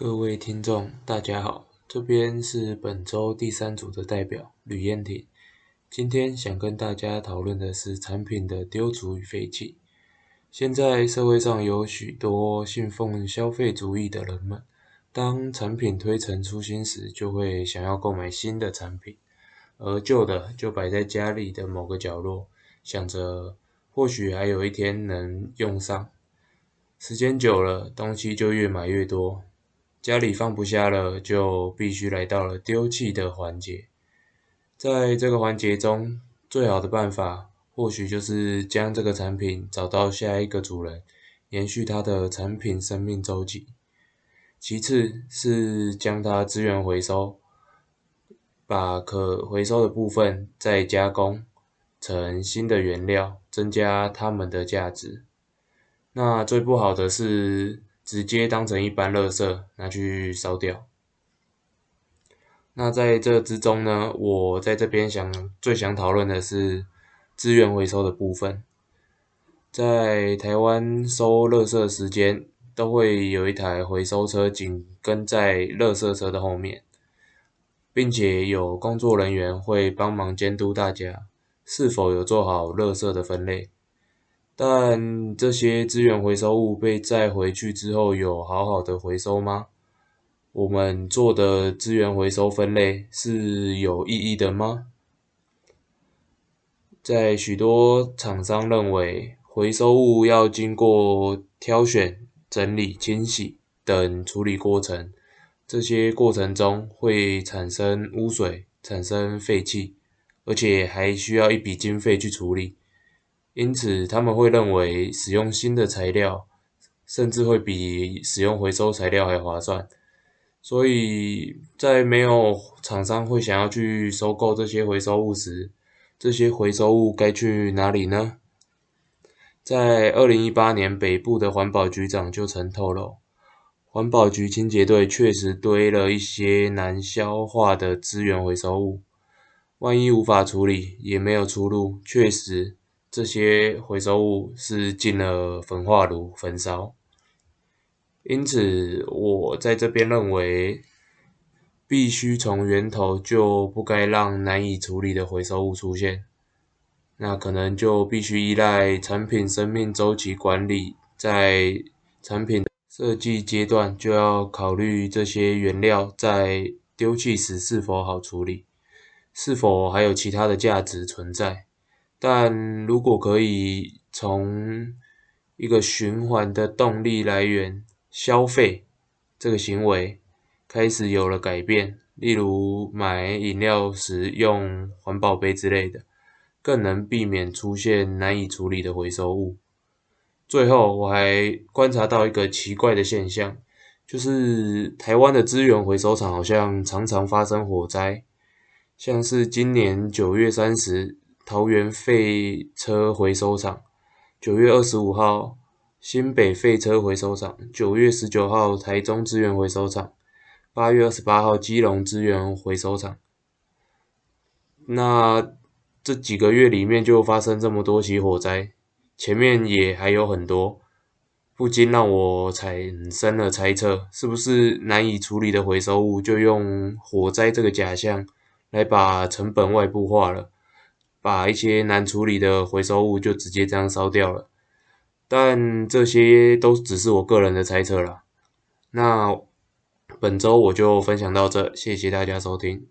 各位听众，大家好，这边是本周第三组的代表吕燕婷。今天想跟大家讨论的是产品的丢逐与废弃。现在社会上有许多信奉消费主义的人们，当产品推陈出新时，就会想要购买新的产品，而旧的就摆在家里的某个角落，想着或许还有一天能用上。时间久了，东西就越买越多。家里放不下了，就必须来到了丢弃的环节。在这个环节中，最好的办法或许就是将这个产品找到下一个主人，延续它的产品生命周期。其次是将它资源回收，把可回收的部分再加工成新的原料，增加它们的价值。那最不好的是直接当成一般垃圾拿去烧掉。那在这之中呢，我在这边最想讨论的是资源回收的部分。在台湾收垃圾时间，都会有一台回收车紧跟在垃圾车的后面，并且有工作人员会帮忙监督大家是否有做好垃圾的分类。但这些资源回收物被载回去之后，有好好的回收吗？我们做的资源回收分类是有意义的吗？在许多厂商认为，回收物要经过挑选、整理、清洗等处理过程，这些过程中会产生污水、产生废气，而且还需要一笔经费去处理。因此，他们会认为使用新的材料，甚至会比使用回收材料还划算。所以在没有厂商会想要去收购这些回收物时，这些回收物该去哪里呢？在2018年，北部的环保局长就曾透露，环保局清洁队确实堆了一些难消化的资源回收物，万一无法处理，也没有出路，确实这些回收物是进了焚化炉焚烧。因此我在这边认为，必须从源头就不该让难以处理的回收物出现，那可能就必须依赖产品生命周期管理，在产品设计阶段就要考虑这些原料在丢弃时是否好处理，是否还有其他的价值存在。但如果可以从一个循环的动力来源消费这个行为开始有了改变，例如买饮料时用环保杯之类的，更能避免出现难以处理的回收物。最后我还观察到一个奇怪的现象，就是台湾的资源回收厂好像常常发生火灾，像是今年9月30日桃园废车回收厂，9月25号新北废车回收厂，9月19号台中资源回收厂，8月28号基隆资源回收厂。那这几个月里面就发生这么多起火灾，前面也还有很多，不禁让我产生了猜测，是不是难以处理的回收物就用火灾这个假象来把成本外部化了，把一些难处理的回收物就直接这样烧掉了。但这些都只是我个人的猜测啦。那本周我就分享到这，谢谢大家收听。